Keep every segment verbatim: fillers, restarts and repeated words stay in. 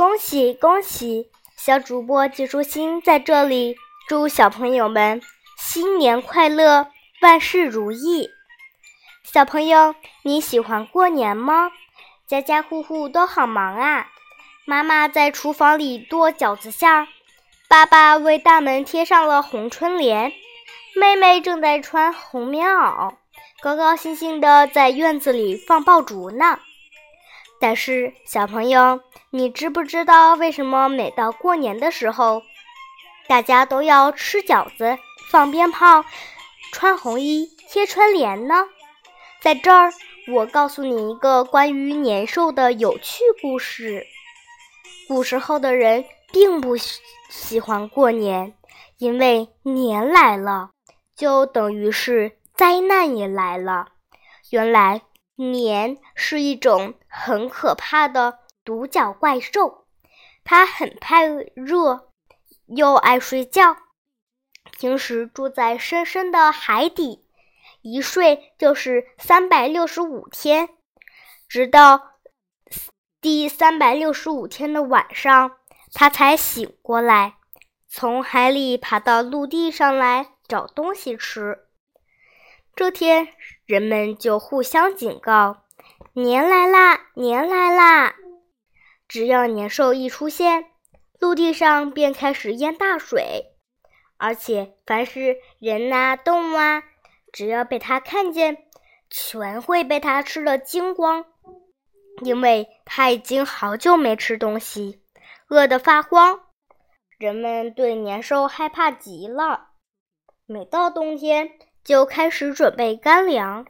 恭喜恭喜！小主播季舒心在这里祝小朋友们新年快乐，万事如意。小朋友，你喜欢过年吗？家家户户都好忙啊，妈妈在厨房里剁饺子馅，爸爸为大门贴上了红春联，妹妹正在穿红棉袄，高高兴兴地在院子里放爆竹呢。但是小朋友，你知不知道为什么每到过年的时候，大家都要吃饺子、放鞭炮、穿红衣、贴春联呢？在这儿，我告诉你一个关于年兽的有趣故事。古时候的人并不喜欢过年，因为年来了，就等于是灾难也来了。原来年是一种很可怕的独角怪兽，它很怕热，又爱睡觉，平时住在深深的海底，一睡就是三百六十五天，直到第三百六十五天的晚上，它才醒过来，从海里爬到陆地上来找东西吃。这天，人们就互相警告，年来啦，年来啦。只要年兽一出现，陆地上便开始淹大水，而且凡是人啊、动物啊，只要被它看见，全会被它吃得精光，因为它已经好久没吃东西，饿得发慌。人们对年兽害怕极了，每到冬天就开始准备干粮，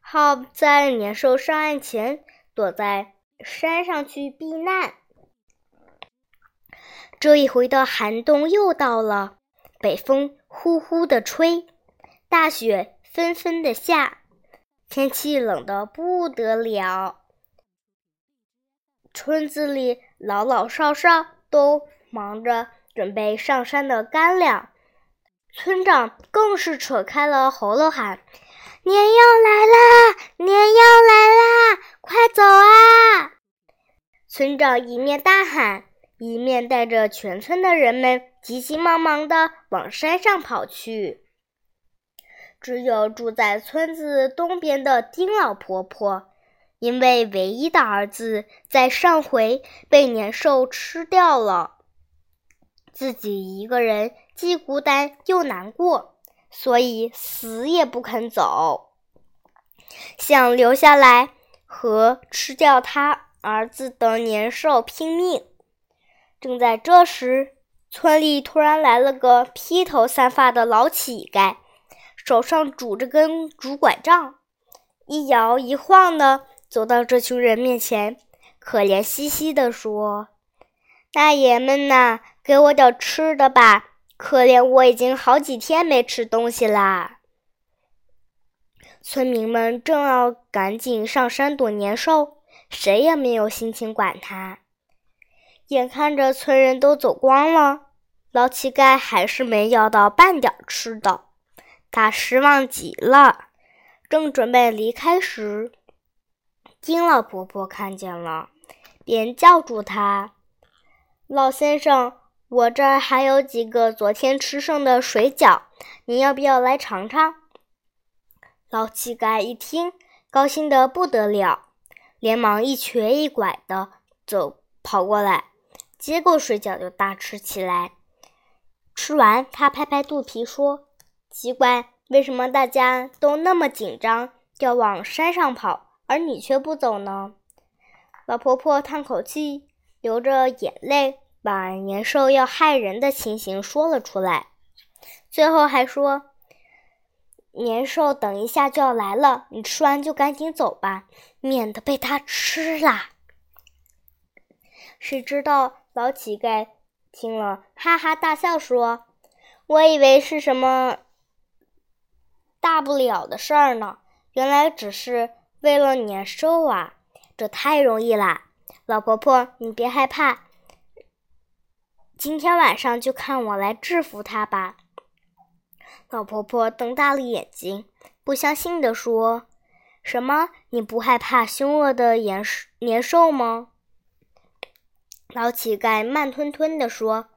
好在年兽上岸前躲在山上去避难。这一回的寒冬又到了，北风呼呼地吹，大雪纷纷地下，天气冷得不得了。村子里老老少少都忙着准备上山的干粮，村长更是扯开了喉咙喊，年要来啦，年要来啦，快走啊！村长一面大喊，一面带着全村的人们急急忙忙地往山上跑去。只有住在村子东边的丁老婆婆，因为唯一的儿子在上回被年兽吃掉了，自己一个人既孤单又难过，所以死也不肯走，想留下来和吃掉他儿子的年兽拼命。正在这时，村里突然来了个披头散发的老乞丐，手上拄着根竹拐杖，一摇一晃的走到这群人面前，可怜兮兮地说，大爷们呐，给我点吃的吧，可怜我已经好几天没吃东西啦。村民们正要赶紧上山躲年兽，谁也没有心情管他。眼看着村人都走光了，老乞丐还是没要到半点吃的，他失望极了。正准备离开时，丁老婆婆看见了，便叫住他，老先生，我这儿还有几个昨天吃剩的水饺，你要不要来尝尝？老乞丐一听，高兴得不得了，连忙一瘸一拐地走跑过来，接过水饺就大吃起来。吃完，他拍拍肚皮说，奇怪，为什么大家都那么紧张，要往山上跑，而你却不走呢？老婆婆叹口气，流着眼泪把年兽要害人的情形说了出来，最后还说，年兽等一下就要来了，你吃完就赶紧走吧，免得被它吃啦。谁知道老乞丐听了哈哈大笑说，我以为是什么大不了的事儿呢，原来只是为了年兽啊，这太容易啦。老婆婆，你别害怕，今天晚上就看我来制服他吧。老婆婆瞪大了眼睛，不相信地说，什么，你不害怕凶恶的年兽吗？老乞丐慢吞吞地说：“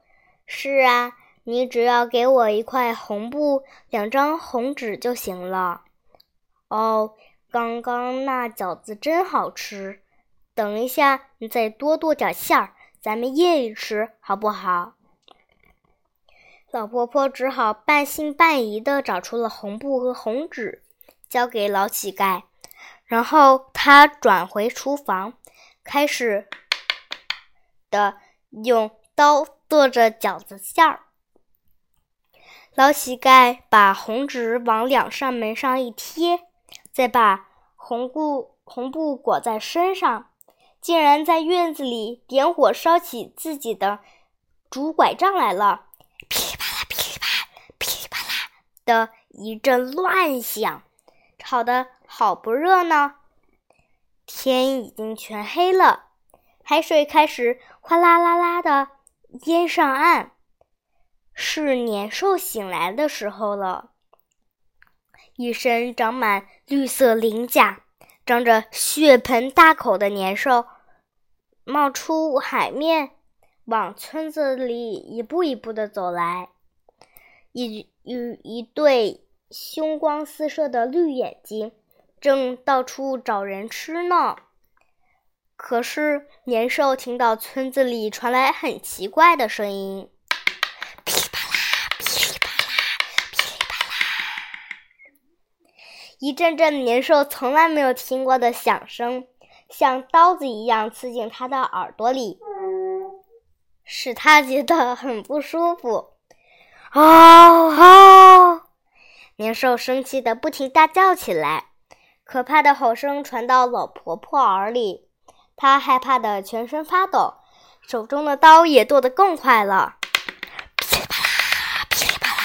是啊，你只要给我一块红布，两张红纸就行了。”哦，刚刚那饺子真好吃，等一下你再多剁点馅儿，咱们夜里吃好不好？老婆婆只好半信半疑地找出了红布和红纸，交给老乞丐，然后她转回厨房，开始的用刀剁着饺子馅儿。老乞丐把红纸往两扇门上一贴，再把红布红布裹在身上，竟然在院子里点火烧起自己的竹拐杖来了。噼里啪啦噼里啪啦噼里啪啦的一阵乱响，吵得好不热闹。天已经全黑了，海水开始哗啦啦啦的淹上岸。是年兽醒来的时候了，一身长满绿色鳞甲、张着血盆大口的年兽冒出海面，往村子里一步一步地走来。一一一对凶光四射的绿眼睛正到处找人吃呢。可是年兽听到村子里传来很奇怪的声音，噼里啪啦噼里啪啦噼里啪啦，一阵阵年兽从来没有听过的响声像刀子一样刺进他的耳朵里，使他觉得很不舒服。嗷嗷，年兽生气的不停大叫起来，可怕的吼声传到老婆婆耳里，她害怕的全身发抖，手中的刀也剁得更快了。噼里啪啦，噼里啪啦！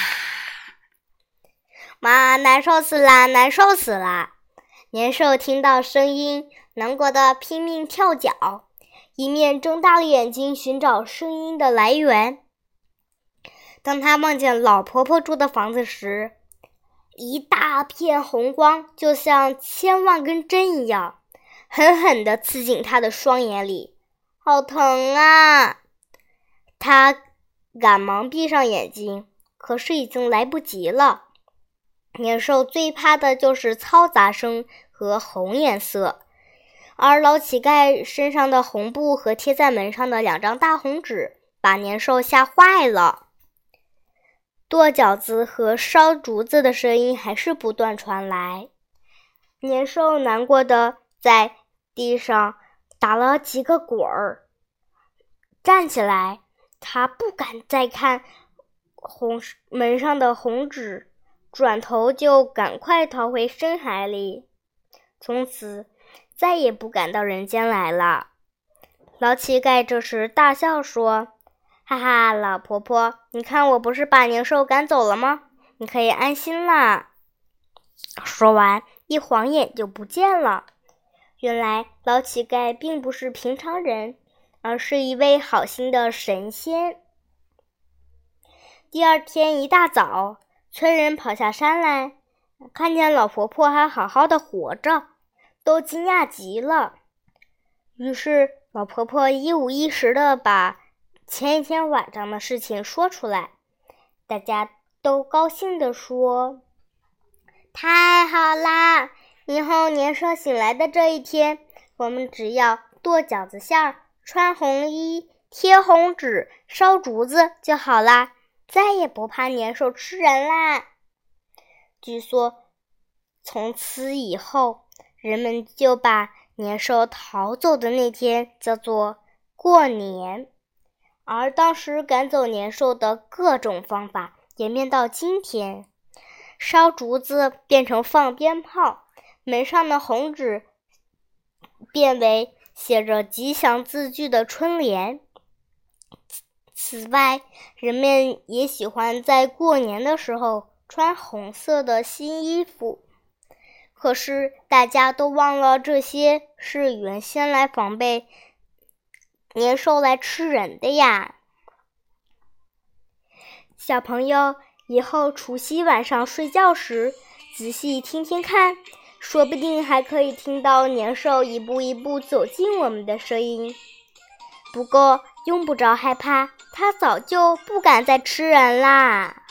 妈，难受死啦，难受死啦！年兽听到声音，难过的拼命跳脚，一面睁大了眼睛寻找声音的来源。当他梦见老婆婆住的房子时，一大片红光就像千万根针一样狠狠地刺进他的双眼里，好疼啊！他赶忙闭上眼睛，可是已经来不及了。年兽最怕的就是嘈杂声和红颜色，而老乞丐身上的红布和贴在门上的两张大红纸把年兽吓坏了。剁饺子和烧竹子的声音还是不断传来，年兽难过的在地上打了几个滚儿。站起来，他不敢再看红门上的红纸，转头就赶快逃回深海里，从此再也不敢到人间来了。老乞丐这时大笑说：“哈哈，老婆婆，你看我不是把年兽赶走了吗？你可以安心啦。”说完，一晃眼就不见了。原来老乞丐并不是平常人，而是一位好心的神仙。第二天一大早，村人跑下山来，看见老婆婆还好好的活着，都惊讶极了。于是老婆婆一五一十地把前一天晚上的事情说出来，大家都高兴地说：“太好啦！以后年兽醒来的这一天，我们只要剁饺子馅儿、穿红衣、贴红纸、烧竹子就好啦，再也不怕年兽吃人啦。”据说从此以后，人们就把年兽逃走的那天叫做过年，而当时赶走年兽的各种方法演变到今天，烧竹子变成放鞭炮，门上的红纸变为写着吉祥字句的春联。此外，人们也喜欢在过年的时候穿红色的新衣服，可是大家都忘了这些是原先来防备年兽来吃人的呀。小朋友，以后除夕晚上睡觉时仔细听听看，说不定还可以听到年兽一步一步走近我们的声音。不过用不着害怕，它早就不敢再吃人啦。